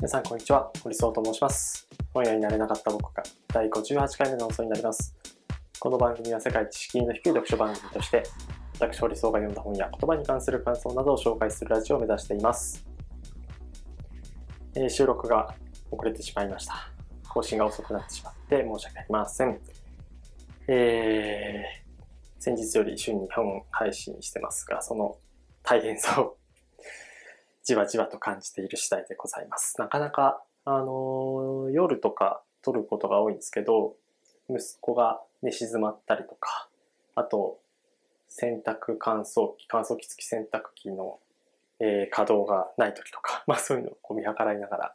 皆さんこんにちは、堀総と申します。本屋になれなかった僕が第58回目の放送になります。この番組は世界知識の低い読書番組として、私堀総が読んだ本や言葉に関する感想などを紹介するラジオを目指しています。収録が遅れてしまいました。更新が遅くなってしまって申し訳ありません。先日より週に2本配信してますが、その大変さをじわじわと感じている次第でございます。なかなか、夜とか撮ることが多いんですけど、息子が寝静まったりとか、あと洗濯乾燥機付き洗濯機の、稼働がない時とか、まあそういうのを見計らいながら、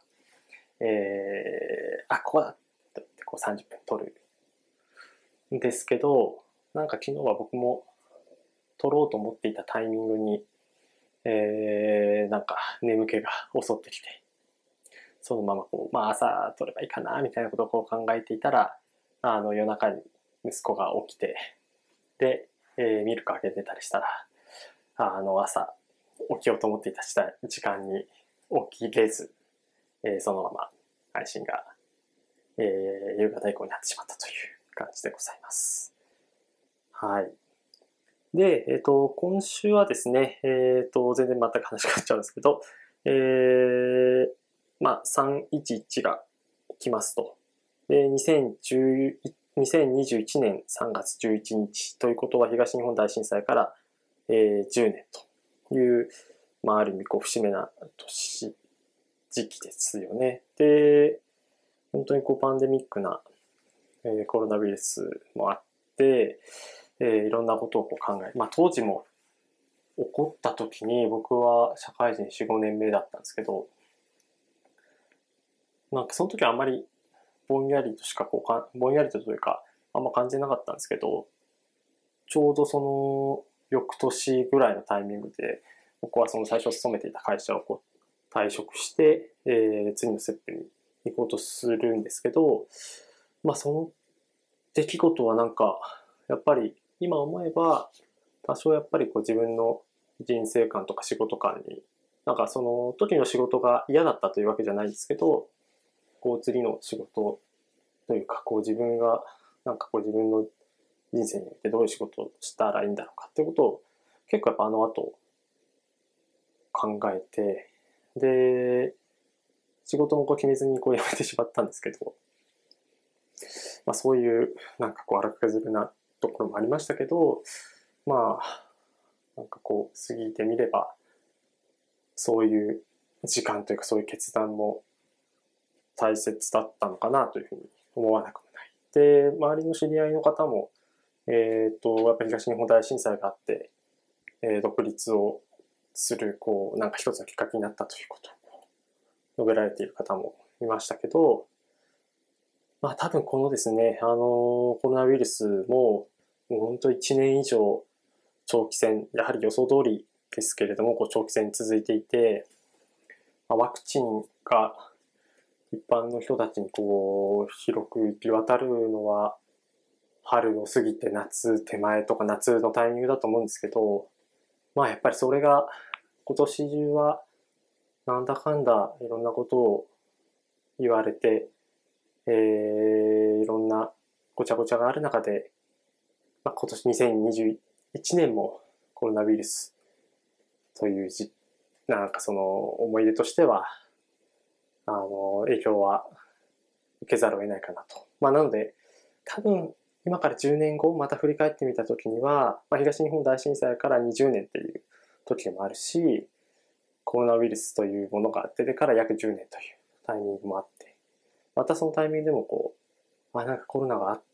ここだと言ってこう30分撮るんですけど、なんか昨日は僕も撮ろうと思っていたタイミングに、なんか眠気が襲ってきて、そのままこう、朝撮ればいいかなみたいなことをこう考えていたら、夜中に息子が起きて、で、ミルクあげてたりしたら、朝起きようと思っていた時間に起きれず、そのまま配信が、夕方以降になってしまったという感じでございます。はい。で、今週はですね、全然全く話変わっちゃうんですけど、311が来ますと。で、2021年3月11日ということは、東日本大震災から、10年という、ある意味、節目な時期ですよね。で、本当にパンデミックな、コロナウイルスもあって、いろんなことを考え、当時も起こった時に僕は社会人 4,5 年目だったんですけど、なんかその時はあんまりぼんやりとというかあんま感じなかったんですけど、ちょうどその翌年ぐらいのタイミングで僕はその最初勤めていた会社を退職して、次のステップに行こうとするんですけど、その出来事はなんかやっぱり今思えば多少やっぱり自分の人生観とか仕事観に、なんかその時の仕事が嫌だったというわけじゃないんですけど、次の仕事というか自分がなんか自分の人生においてどういう仕事をしたらいいんだろうかっていうことを結構やっぱあの後考えて、で仕事も決めずに辞めてしまったんですけど、そういうなんか荒削りなところもありましたけど、なんか過ぎてみればそういう時間というかそういう決断も大切だったのかなというふうに思わなくもない。で、周りの知り合いの方もやっぱり東日本大震災があって、独立をするなんか一つのきっかけになったということを述べられている方もいましたけど、多分このですね、コロナウイルスもう本当1年以上長期戦、やはり予想通りですけれども長期戦続いていて、ワクチンが一般の人たちに広く行き渡るのは春を過ぎて夏手前とか夏のタイミングだと思うんですけど、やっぱりそれが今年中はなんだかんだいろんなことを言われて、いろんなごちゃごちゃがある中で、今年2021年もコロナウイルスというなんかその思い出としては影響は受けざるを得ないかなと。なので多分今から10年後また振り返ってみた時には、東日本大震災から20年っていう時もあるし、コロナウイルスというものが出てから約10年というタイミングもあって、またそのタイミングでもなんかコロナがあった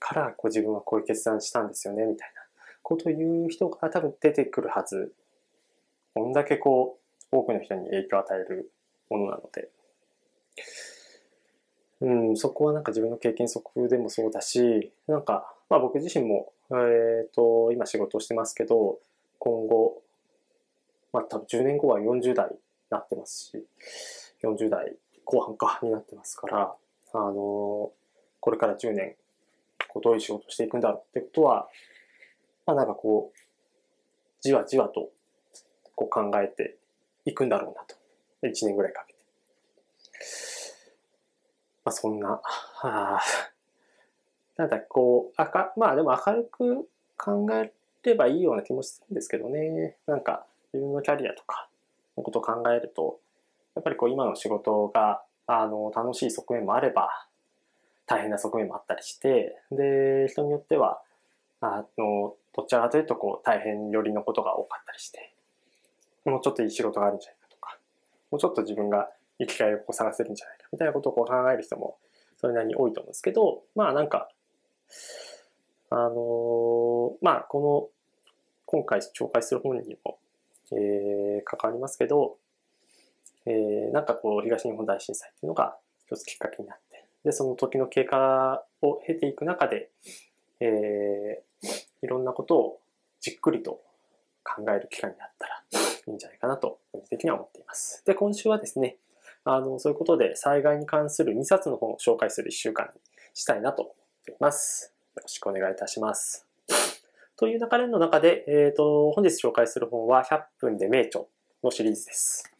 から自分はこういう決断したんですよねみたいなことを言う人が多分出てくるはず。こんだけ多くの人に影響を与えるものなので、そこはなんか自分の経験則でもそうだし、なんか僕自身も今仕事をしてますけど、今後多分10年後は40代になってますし、40代後半になってますから、これから10年、どういう仕事をしていくんだろうってことは、なんかじわじわと考えていくんだろうなと。1年ぐらいかけて。まあそんな、なんかこう、まあでも明るく考えればいいような気もするんですけどね。なんか自分のキャリアとかのことを考えると、やっぱりこう今の仕事が楽しい側面もあれば、大変な側面もあったりして、で、人によっては、どちらかというとこう大変寄りのことが多かったりして、もうちょっといい仕事があるんじゃないかとか、もうちょっと自分が生きがいを探せるんじゃないかみたいなことをこう考える人もそれなりに多いと思うんですけど、まあなんか、まあ今回紹介する本にも、関わりますけど、なんかこう東日本大震災っていうのが一つきっかけになって、で、その時の経過を経ていく中で、いろんなことをじっくりと考える機会になったらいいんじゃないかなと個人的には思っています。で、今週はですね、そういうことで災害に関する2冊の本を紹介する1週間にしたいなと思っています。よろしくお願いいたします。という流れの中で、本日紹介する本は100分で名著のシリーズです。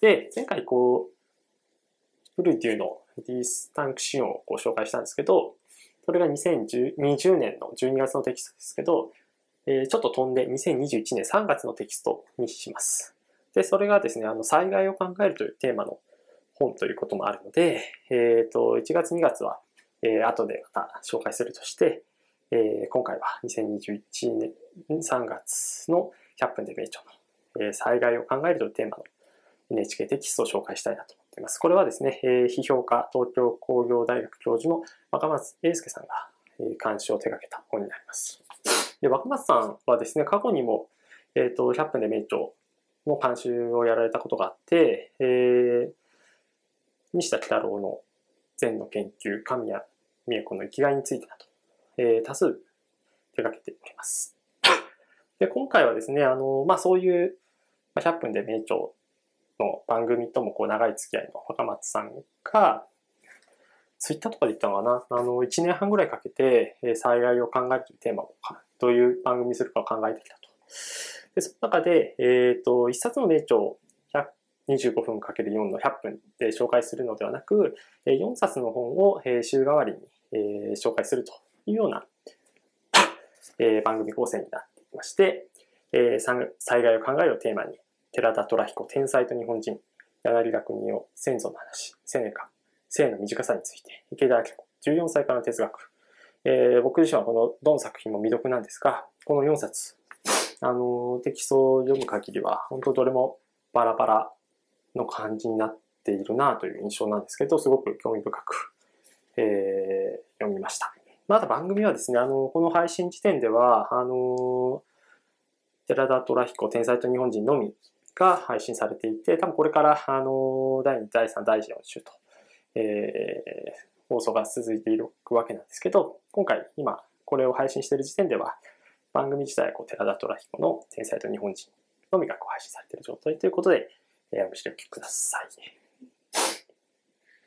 で、前回こう、フルデューのディスタンクシオンをご紹介したんですけど、それが2020年の12月のテキストですけど、ちょっと飛んで2021年3月のテキストにします。で、それがですね、災害を考えるというテーマの本ということもあるので、1月2月は、後でまた紹介するとして、今回は2021年3月の100分で名著の、災害を考えるというテーマの NHK テキストを紹介したいなと思っています。これはですね、批評家、東京工業大学教授の若松英輔さんが監修を手掛けた本になります。で、若松さんはですね、過去にも、100分で名著の監修をやられたことがあって、西田幾多郎の禅の研究、神谷美恵子の生きがいについてなど、多数手掛けております。で、今回はですね、まあ、そういう100分で名著の番組ともこう長い付き合いの若松さんが、ツイッターとかで言ったのかな、1年半ぐらいかけて、災害を考えるというテーマを、どういう番組にするかを考えてきたと。で、その中で、一冊の名著を25分 ×4 の100分で紹介するのではなく、4冊の本を週替わりに、紹介するというような、番組構成になっていまして、災害を考えるをテーマに、寺田虎彦、天才と日本人、柳田国男、先祖の話、セネカ、生の短さについて、池田明子、14歳からの哲学。僕自身はこのどの作品も未読なんですが、この4冊、テキストを読む限りは、本当どれもバラバラの感じになっているなという印象なんですけど、すごく興味深く、読みました。また番組はですね、この配信時点では、寺田虎彦、天才と日本人のみが配信されていて、多分これから、第2、第3、第4週と、放送が続いているわけなんですけど、今回今これを配信している時点では番組自体はこう寺田虎彦の天才と日本人のみがこう配信されている状態ということで、お知らせください。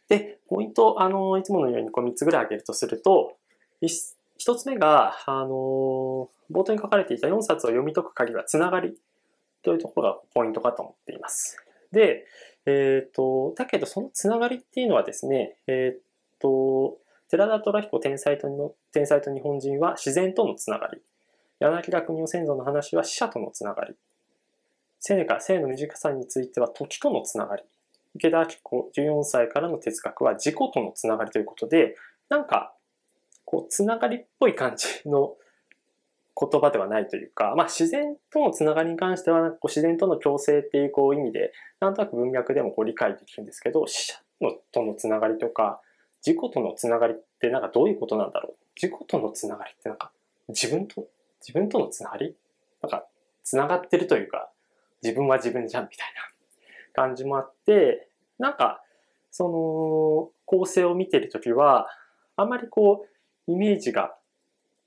で、ポイント、いつものようにこう3つぐらい挙げるとすると、1つ目が、冒頭に書かれていた4冊を読み解く鍵はつながりというところがポイントかと思っています。で、だけどそのつながりっていうのはですね、寺田虎彦天才と日本人は自然とのつながり、柳田国男先祖の話は死者とのつながり、セネカ、生の短さについては時とのつながり、池田明子、14歳からの哲学は自己とのつながりということで、なんかこうつながりっぽい感じの言葉ではないというか、まあ、自然とのつながりに関してはなんか自然との共生っていうこう意味でなんとなく文脈でもこう理解できるんですけど、死者とのつながりとか自己とのつながりってなんかどういうことなんだろう、自己とのつながりってなんか自分とのつながりなんかつながってるというか、自分は自分じゃんみたいな感じもあって、なんかその構成を見てるときはあんまりこうイメージが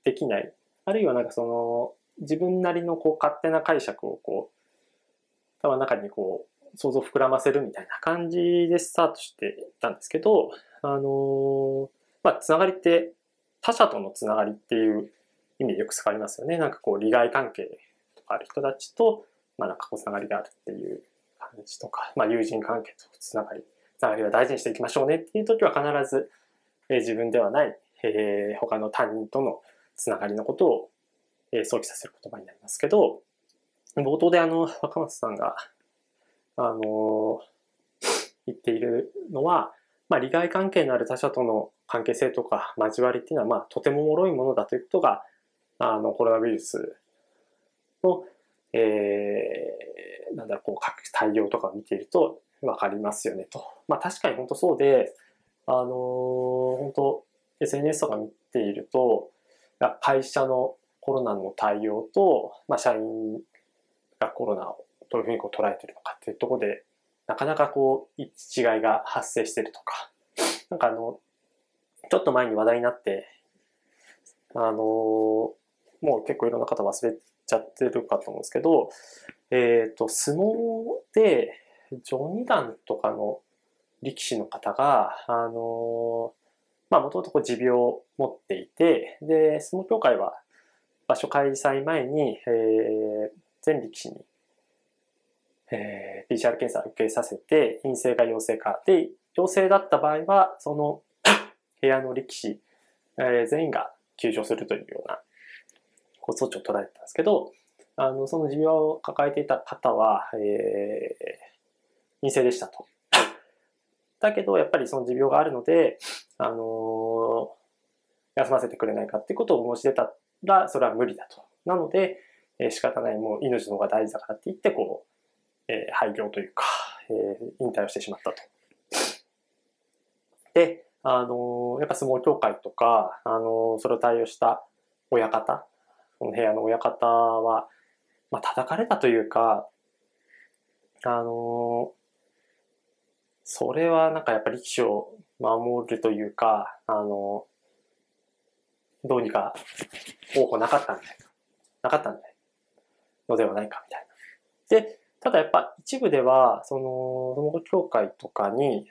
できない、あるいはなんかその自分なりのこう勝手な解釈をこう頭の中にこう想像を膨らませるみたいな感じでスタートしていったんですけど、まあ、つながりって他者とのつながりっていう意味でよく使いますよね。なんかこう利害関係とかある人たちと、まあ、なんかこうつながりがあるっていう感じとか、まあ、友人関係とつながりあるいは大事にしていきましょうねっていう時は必ず、自分ではない、他の他人とのつながりのことを、想起させる言葉になりますけど、冒頭で若松さんが言っているのは、利害関係のある他者との関係性とか交わりっていうのは、とても脆いものだということがコロナウイルスの、各対応とかを見ていると分かりますよねと。確かに本当そうで、本当 SNS とか見ていると、会社のコロナの対応と、社員がコロナをどういうふうに捉えているのかっていうところで、なかなか違いが発生しているとか、ちょっと前に話題になって、もう結構いろんな方忘れちゃってるかと思うんですけど、相撲で序二段とかの力士の方が、もともと持病を持っていて、で、相撲協会は場所開催前に、全力士に、PCR 検査を受けさせて、陰性か陽性か。で、陽性だった場合は、その部屋の力士、全員が休場するというような措置を取られてたんですけど、その持病を抱えていた方は、陰性でしたと。だけど、やっぱりその持病があるので、休ませてくれないかっていうことを申し出たら、それは無理だと。なので、仕方ない、もう命の方が大事だからって言って、廃業というか、引退をしてしまったと。で、やっぱ相撲協会とか、それを対応した親方、この部屋の親方は、叩かれたというか、それはやっぱり力士を守るというか、どうにか方法なかったんじゃないのではないかみたいな。で、ただやっぱ一部では、相撲協会とかに、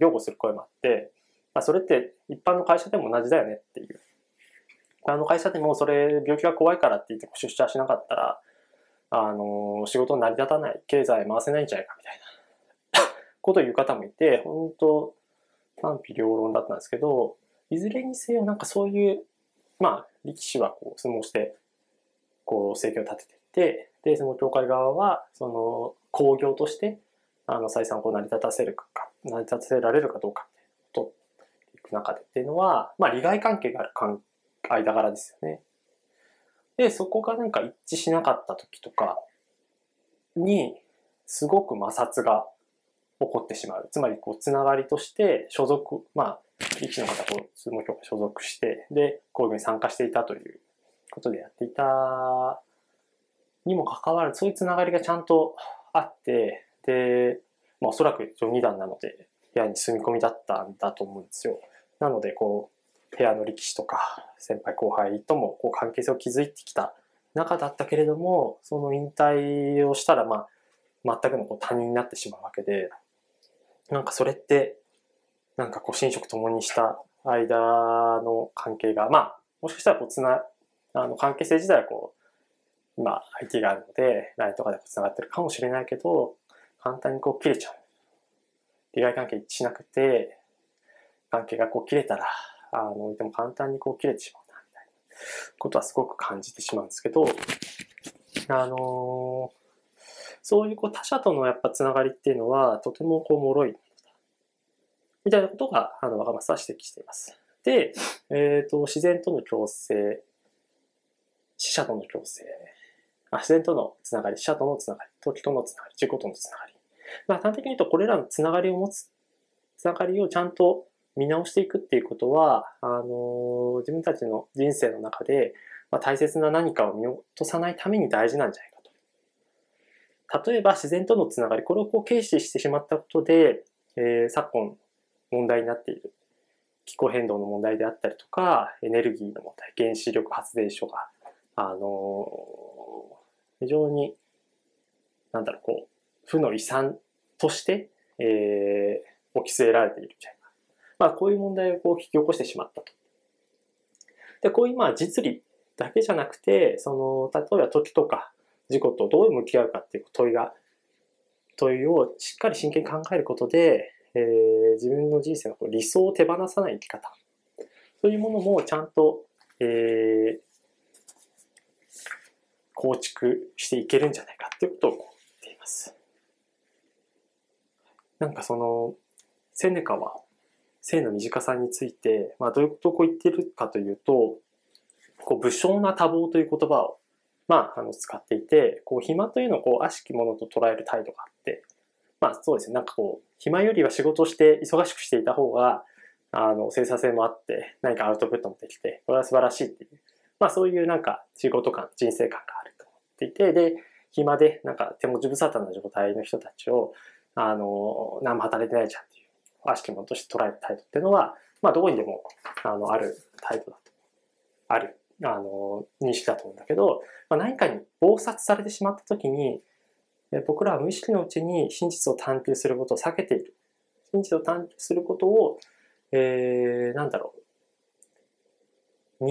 擁護する声もあって、それって一般の会社でも同じだよねっていう。会社でもそれ病気が怖いからって言って出社しなかったら、仕事成り立たない、経済回せないんじゃないかみたいな。ことを言う方もいて、本当賛否両論だったんですけど、いずれにせよそういう、力士は相撲して、生計を立てていて、で、相撲協会側は、興行として、採算を成り立たせられるかどうかってことっていく中でっていうのは、利害関係がある間柄ですよね。で、そこが一致しなかった時とかに、すごく摩擦が、起こってしまう。つまり、つながりとして、所属、力士の方と相撲協会所属して、で、興行に参加していたということでやっていたにもかかわらず、そういうつながりがちゃんとあって、で、おそらく序二段なので、部屋に住み込みだったんだと思うんですよ。なので、部屋の力士とか、先輩後輩とも、関係性を築いてきた中だったけれども、その引退をしたら、全くの他人になってしまうわけで、それって、寝食共にした間の関係が、もしかしたら関係性自体は今、IT があるので、LINE とかで繋がってるかもしれないけど、簡単に切れちゃう。利害関係一致しなくて、関係が切れたら、でも簡単に切れてしまうな、みたいなことはすごく感じてしまうんですけど、そういう他者とのやっぱつながりっていうのはとても脆いみたいなことが若松さんは指摘しています。で、自然との共生、死者との共生、自然とのつながり、死者とのつながり、時とのつながり、自己とのつながり。端的に言うとこれらのつながりをちゃんと見直していくっていうことは、自分たちの人生の中で、大切な何かを見落とさないために大事なんじゃないか。例えば自然とのつながり、これを軽視してしまったことで、昨今問題になっている気候変動の問題であったりとか、エネルギーの問題、原子力発電所が、非常に、負の遺産として、起き据えられているみたいな。こういう問題を引き起こしてしまったと。で、こういう実利だけじゃなくて、例えば時とか、自己とどう向き合うかっていう問いをしっかり真剣に考えることで、自分の人生の理想を手放さない生き方、そういうものもちゃんと、構築していけるんじゃないかっていうことを言っています。なんかそのセネカは生の短さについて、どういうことを言ってるかというと、無償な多忙という言葉を、使っていて、暇というのを悪しきものと捉える態度があって、そうですね、暇よりは仕事をして忙しくしていた方が、生産性もあって、何かアウトプットもできて、これは素晴らしいっていう、そういう仕事感、人生感があると思っていて、で、暇で手持ち無沙汰な状態の人たちを、何も働いてないじゃんっていう、悪しきものとして捉える態度っていうのは、どこにでも、ある態度だと。ある。認識だと思うんだけど、何かに暴殺されてしまった時に、僕らは無意識のうちに真実を探求することを避けている。真実を探求することを、逃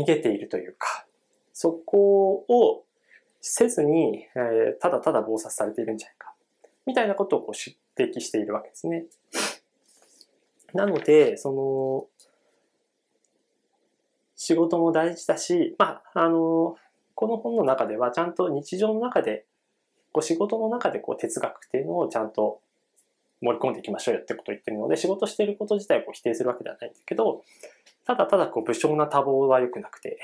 げているというか、そこをせずに、ただただ暴殺されているんじゃないか。みたいなことを指摘しているわけですね。なので、仕事も大事だし、この本の中ではちゃんと日常の中で、仕事の中で哲学っていうのをちゃんと盛り込んでいきましょうよってことを言ってるので、仕事していること自体を否定するわけではないんだけど、ただただ無償な多忙は良くなくて、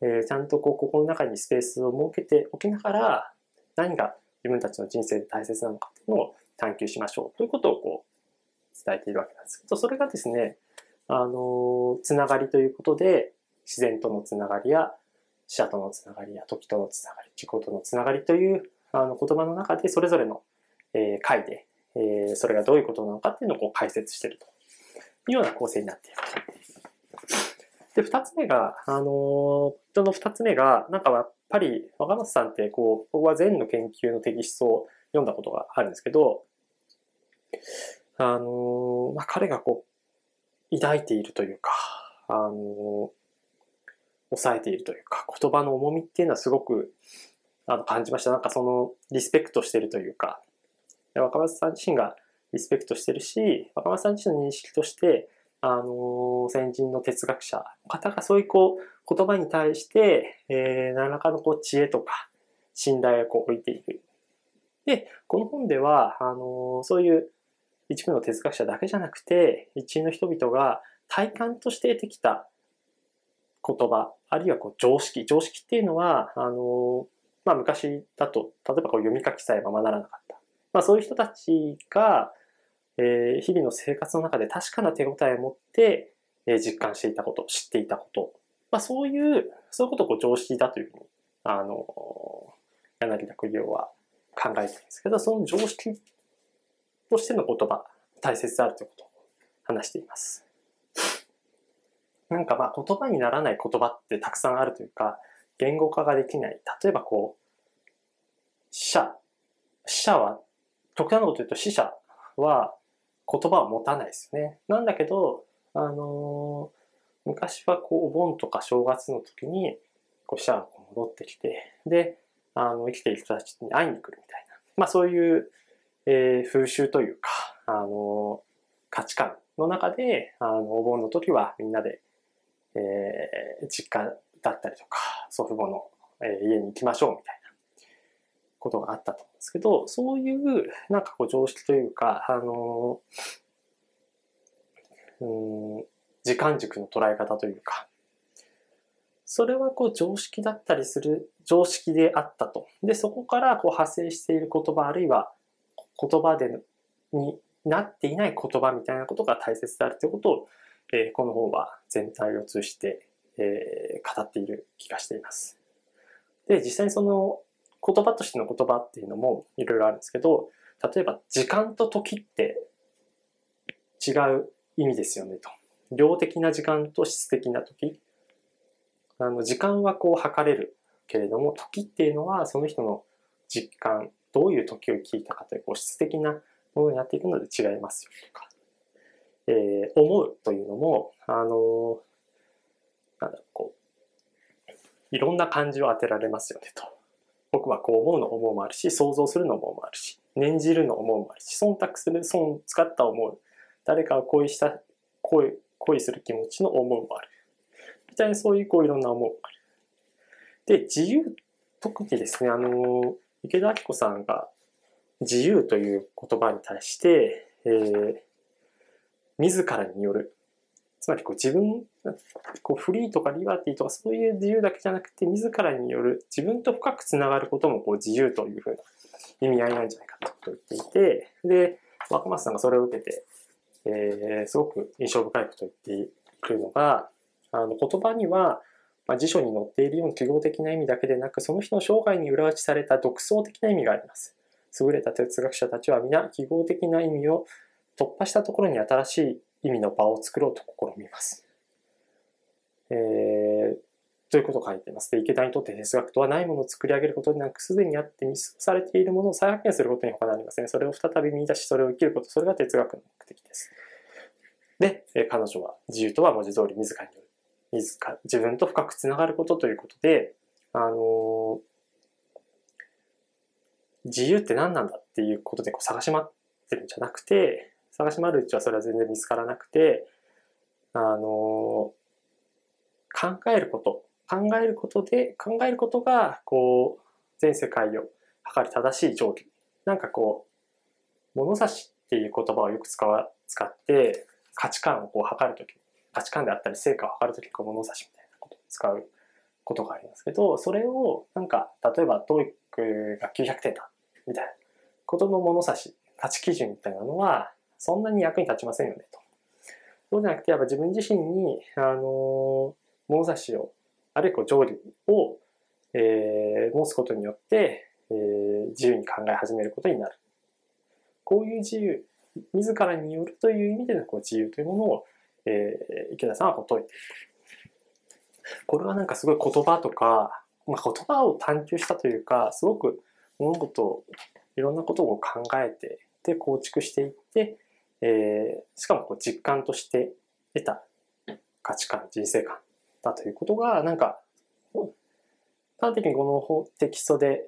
ちゃんと心の中にスペースを設けておきながら、何が自分たちの人生で大切なのかっていうのを探求しましょうということを伝えているわけなんですけど、それがですね、つながりということで、自然とのつながりや死者とのつながりや時とのつながり、自己とのつながりという言葉の中で、それぞれの回でそれがどういうことなのかっていうのを解説しているというような構成になっている。で、2つ目がやっぱり若松さんって僕は禅の研究のテキストを読んだことがあるんですけど、彼が抱いているというか、抑えているというか、言葉の重みっていうのはすごく感じました。リスペクトしているというか、若松さん自身がリスペクトしているし、若松さん自身の認識として、先人の哲学者の方がそういう言葉に対して、何らかの知恵とか信頼を置いている。で、この本では、そういう一部の哲学者だけじゃなくて、一部の人々が体感として得てきた言葉、あるいは常識っていうのは、昔だと、例えば読み書きさえままならなかった。そういう人たちが、日々の生活の中で確かな手応えを持って、実感していたこと、知っていたこと。そういうことを常識だというふうに、柳田国男は考えてるんですけど、その常識としての言葉、大切であるということを話しています。言葉にならない言葉ってたくさんあるというか、言語化ができない。例えば死者は、極端なこと言うと死者は言葉を持たないですよね。なんだけど、昔はお盆とか正月の時に、死者が戻ってきて、で、生きている人たちに会いに来るみたいな。そういう、風習というか、価値観の中で、お盆の時はみんなで、実家だったりとか、祖父母の、家に行きましょうみたいなことがあったと思うんですけど、そういう、常識というか、時間軸の捉え方というか、それは常識だったりする、常識であったと。で、そこから派生している言葉、あるいは言葉でになっていない言葉みたいなことが大切であるということを、この本は全体を通じて、語っている気がしています。で、実際に言葉としての言葉っていうのもいろいろあるんですけど、例えば時間と時って違う意味ですよねと。量的な時間と質的な時。時間は測れるけれども、時っていうのはその人の実感、どういう時を聞いたかという質的なものになっていくので違いますよとか、思うというのもいろんな感じを当てられますよねと。僕は思うの思うもあるし、想像するのもあるし、念じるの思うがし、忖度する忖使った思う、誰かを恋した恋する気持ちの思うもあるみたいな、そういうこういろんな思うもある。で、自由、特にですね、池田明子さんが自由という言葉に対して、自らによる、つまりこう自分、こうフリーとかリバティとかそういう自由だけじゃなくて、自らによる、自分と深くつながることもこう自由というふうな意味合いなんじゃないかと言っていて、で、若松さんがそれを受けて、すごく印象深いことを言ってくるのが、言葉には、辞書に載っているような記号的な意味だけでなく、その人の生涯に裏打ちされた独創的な意味があります。優れた哲学者たちは皆、記号的な意味を突破したところに新しい意味の場を作ろうと試みます。ということを書いています。で、池田にとって哲学とはないものを作り上げることでなく、すでにあって見過ごされているものを再発見することに他なりません。それを再び見出し、それを生きること、それが哲学の目的です。で、彼女は自由とは文字通り自らによる。自分と深くつながることということで、自由って何なんだっていうことでこう探し回ってるんじゃなくて、探し回るうちはそれは全然見つからなくて、考えることがこう全世界を測る正しい定規。なんかこう物差しっていう言葉をよく使って価値観をこう測るとき、価値観であったり成果を測るとき、物差しみたいなことを使うことがありますけど、それをなんか例えばTOEICが900点だみたいなことの物差し、価値基準みたいなのはそんなに役に立ちませんよねと。そうじゃなくて、やっぱ自分自身に物差しを、あるいは定理を、持つことによって、自由に考え始めることになる。こういう自由、自らによるという意味でのこう自由というものを、池田さんは説いている。これはなんかすごい言葉とか、言葉を探求したというか、すごく物事を、いろんなことを考えて、で構築していって、しかもこう実感として得た価値観、人生観だということが、なんか端的にこのテキストで、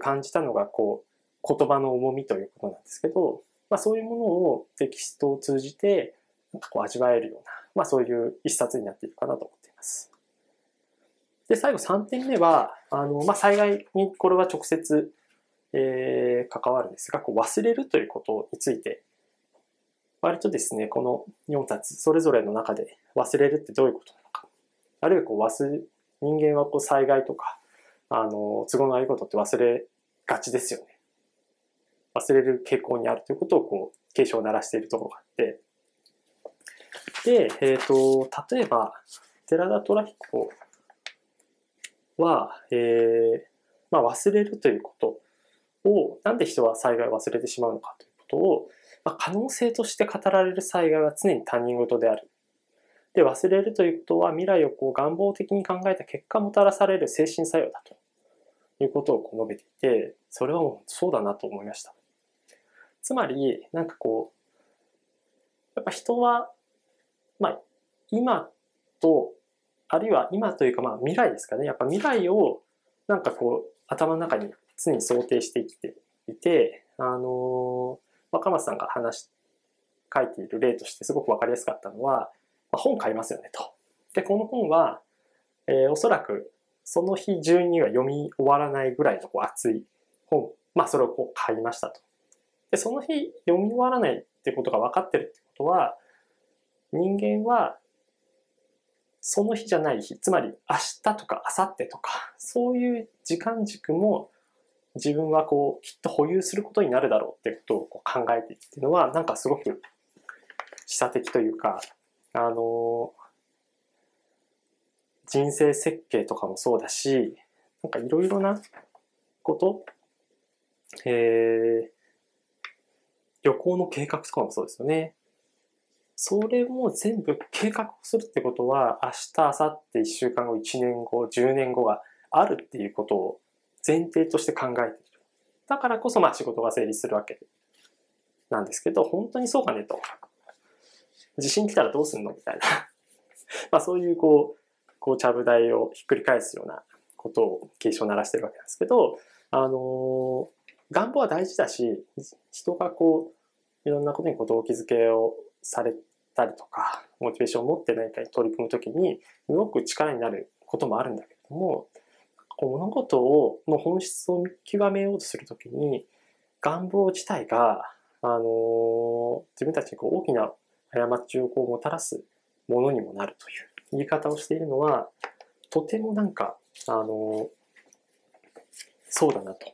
感じたのがこう言葉の重みということなんですけど、そういうものをテキストを通じてなんかこう味わえるような、そういう一冊になっているかなと思っています。で、最後3点目は災害にこれは直接、関わるんですが、こう忘れるということについて、割とですね、この4冊それぞれの中で忘れるってどういうことなのか、あるいはこう人間はこう災害とか都合の悪いことって忘れがちですよね。忘れる傾向にあるということをこう警鐘を鳴らしているところがあって、で、例えば寺田虎彦は、忘れるということを、なんで人は災害を忘れてしまうのかということを、可能性として語られる災害は常に他人事である。で、忘れるということは未来をこう願望的に考えた結果もたらされる精神作用だということをこう述べていて、それはもうそうだなと思いました。つまり、なんかこう、やっぱ人は、今と、あるいは今というか未来ですかね。やっぱ未来をなんかこう頭の中に常に想定して生きていて、若松さんが書いている例としてすごく分かりやすかったのは、本買いますよねと。で、この本は、おそらくその日中には読み終わらないぐらいのこう厚い本、それをこう買いましたと。で、その日読み終わらないってことが分かってるってことは、人間はその日じゃない日、つまり明日とか明後日とか、そういう時間軸も自分はこうきっと保有することになるだろうってことをこう考えていくっていうのは、なんかすごく示唆的というか、人生設計とかもそうだし、なんかいろいろなこと、旅行の計画とかもそうですよね。それも全部計画をするってことは、明日、明後日、1週間後、1年後、10年後があるっていうことを前提として考えている。だからこそ仕事が成立するわけなんですけど、本当にそうかねと。地震来たらどうすんのみたいなそういうこうちゃぶ台をひっくり返すようなことを警鐘を鳴らしてるわけなんですけど、願望は大事だし、人がこういろんなことにこう動機づけをされたりとか、モチベーションを持って何かに取り組むときにすごく力になることもあるんだけれども、物事の本質を見極めようとするときに、願望自体が、自分たちにこう大きな過ちをこうもたらすものにもなるという言い方をしているのは、とてもなんか、そうだなと。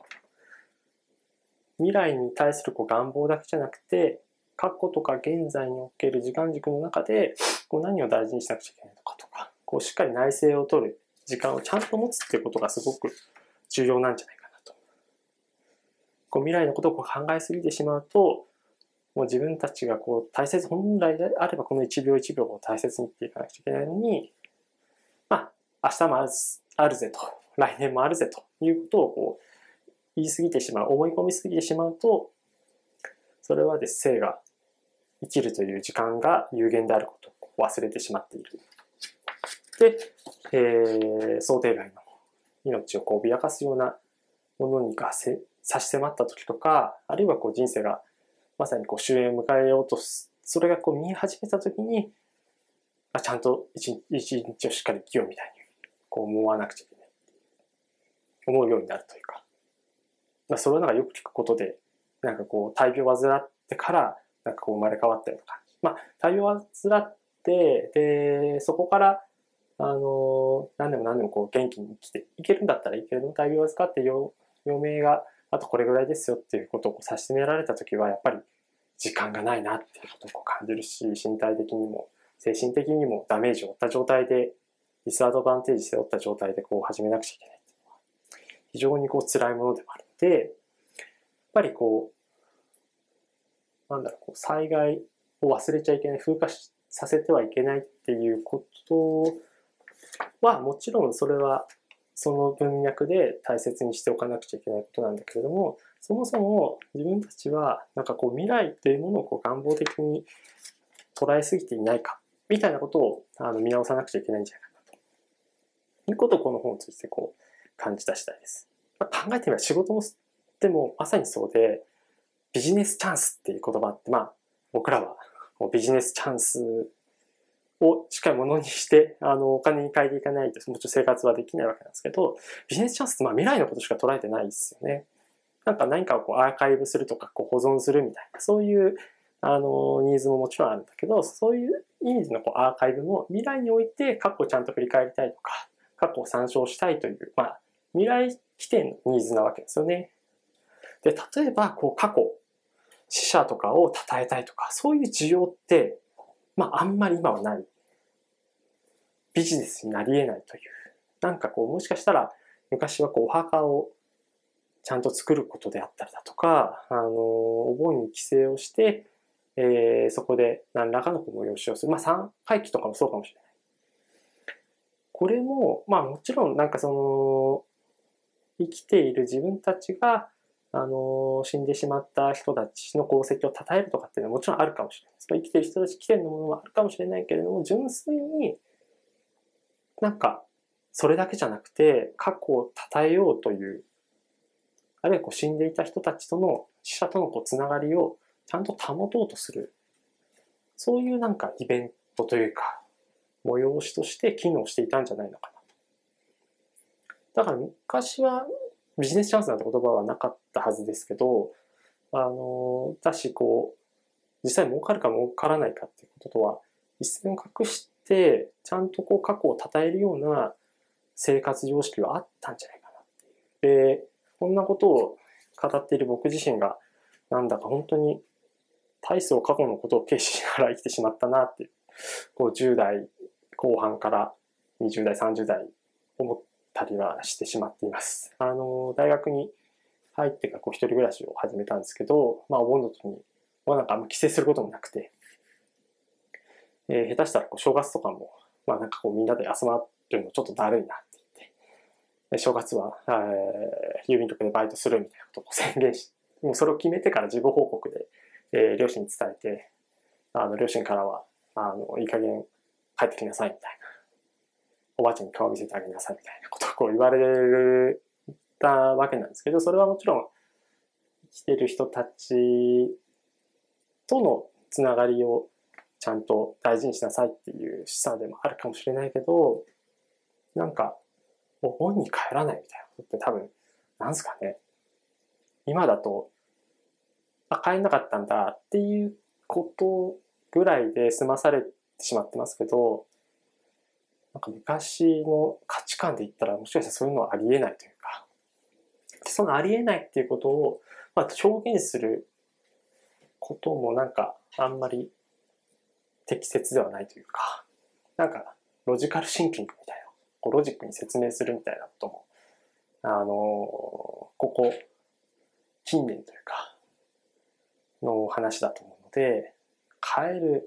未来に対するこう願望だけじゃなくて、過去とか現在における時間軸の中でこう何を大事にしなくちゃいけないのかとか、こうしっかり内省を取る時間をちゃんと持つっていうことがすごく重要なんじゃないかなと。こう未来のことをこう考えすぎてしまうと、もう自分たちがこう大切、本来であればこの1秒1秒を大切にっていかなくちゃいけないのに、まあ明日もあるぜと、来年もあるぜということをこう言い過ぎてしまう、思い込みすぎてしまうと、それはですね、生が生きるという時間が有限であることを忘れてしまっている。で、想定外の命をこう脅かすようなものに差し迫った時とか、あるいはこう人生がまさにこう終焉を迎えようとす、それがこう見え始めた時に、ちゃんと一日をしっかり生きようみたいにこう思わなくちゃいけない、思うようになるというか。それをなんかよく聞くことで、なんかこう、大病を患ってから、なんかこう生まれ変わったりとか。大病を患って、で、そこから、何でもこう元気に生きていけるんだったらいいけれども、大病を扱って余命があとこれぐらいですよっていうことをこう差し詰められたときは、やっぱり時間がないなっていうことをこう感じるし、身体的にも精神的にもダメージを負った状態で、ディスアドバンテージ背負った状態でこう始めなくちゃいけないっていうのは、非常にこう辛いものでもある。で、やっぱりこう、こう災害を忘れちゃいけない、風化させてはいけないっていうことは、もちろんそれはその文脈で大切にしておかなくちゃいけないことなんだけれども、そもそも自分たちはなんかこう未来というものをこう願望的に捉えすぎていないか、みたいなことを見直さなくちゃいけないんじゃないかなということをこの本を通じてこう感じた次第です。考えてみれば仕事もでもまさにそうで、ビジネスチャンスっていう言葉って、僕らはビジネスチャンスをしっかりものにして、お金に変えていかないと、もちろん生活はできないわけなんですけど、ビジネスチャンスって未来のことしか捉えてないですよね。なんか何かをこうアーカイブするとか、こう保存するみたいな、そういうニーズももちろんあるんだけど、そういう意味のこうアーカイブも未来において過去をちゃんと振り返りたいとか、過去を参照したいという、未来起点のニーズなわけですよね。で、例えば、こう、過去、死者とかを称えたいとか、そういう需要って、あんまり今はない。ビジネスになり得ないという。なんかこう、もしかしたら、昔はこう、お墓をちゃんと作ることであったりだとか、お盆に帰省をして、そこで何らかの催しをする。三回忌とかもそうかもしれない。これも、もちろん、なんかその、生きている自分たちが、死んでしまった人たちの功績を称えるとかっていうのはもちろんあるかもしれないです。生きている人たち起点のものはあるかもしれないけれども、純粋になんかそれだけじゃなくて過去を称えようという、あるいはこう死んでいた人たちとの、死者とのこうつながりをちゃんと保とうとする、そういうなんかイベントというか催しとして機能していたんじゃないのかな。だから昔はビジネスチャンスなんて言葉はなかったはずですけど、こう、実際儲かるか儲からないかっていうこととは一線を画して、ちゃんとこう過去を称えるような生活様式はあったんじゃないかなっていう。で、こんなことを語っている僕自身が、なんだか本当に大層過去のことを軽視しながら生きてしまったなっていう、こう10代後半から20代、30代思って、はしてしまっています。大学に入ってからこう一人暮らしを始めたんですけど、お盆の時になんか帰省することもなくて、下手したらこう正月とかもなんかこうみんなで集まるのちょっとだるいなって言って、正月は、郵便局でバイトするみたいなことを宣言し、もうそれを決めてから事後報告で、両親に伝えて、両親からは、いい加減帰ってきなさいみたいな。おばあちゃんに顔見せてあげなさいみたいなことをこう言われたわけなんですけど、それはもちろんしてる人たちとのつながりをちゃんと大事にしなさいっていう資産でもあるかもしれないけど、なんかお盆に帰らないみたいなことって多分なんすかね、今だと帰んなかったんだっていうことぐらいで済まされてしまってますけど、なんか昔の価値観で言ったらもしかしたらそういうのはありえないというか、そのありえないっていうことを表現することもなんかあんまり適切ではないというか、なんかロジカルシンキングみたいな、こうロジックに説明するみたいなことも、ここ近年というかの話だと思うので、帰る、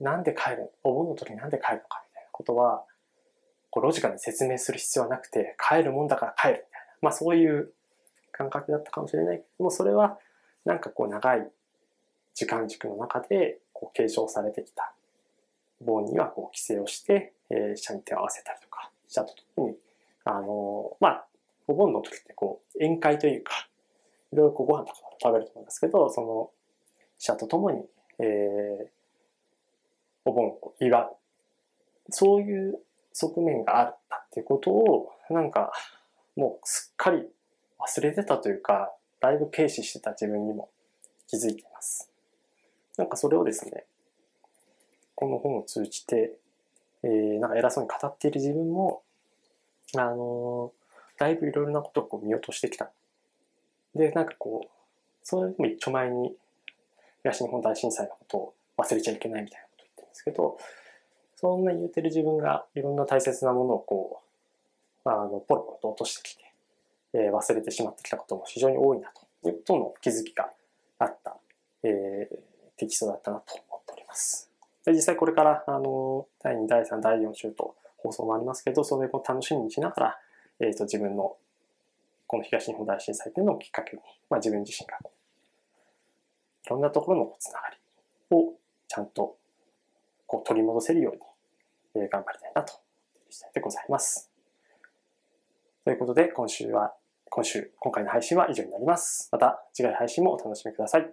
なんで帰る、お盆の時になんで帰るのかみたいなことは、こうロジカルに説明する必要はなくて、帰るもんだから帰るみたいな、まあそういう感覚だったかもしれないけども、それはなんかこう長い時間軸の中でこう継承されてきた、棒にはこう規制をして、飛車に手を合わせたりとかしたときに、まあお盆の時ってこう宴会というか、いろいろこうご飯とか食べると思うんですけど、その飛車とともに、お盆を祝う、そういう側面があったっていうことを、なんかもうすっかり忘れてたというか、だいぶ軽視してた自分にも気づいています。なんかそれをですね、この本を通じて、なんか偉そうに語っている自分も、だいぶいろいろなことをこう見落としてきた。で、なんかこう、それでも一丁前に東日本大震災のことを忘れちゃいけないみたいなことを言ってるんですけど、そんな言うてる自分がいろんな大切なものをこう、ポロポロと落としてきて、忘れてしまってきたことも非常に多いなということの気づきがあった、テキストだったなと思っております。で、実際これから第2、第3、第4週と放送もありますけど、それを楽しみにしながら、自分のこの東日本大震災というのをきっかけに、まあ、自分自身がこういろんなところのつながりをちゃんとこう取り戻せるように、頑張りたいなと思っている次第でございます。ということで今回の配信は以上になります。また次回配信もお楽しみください。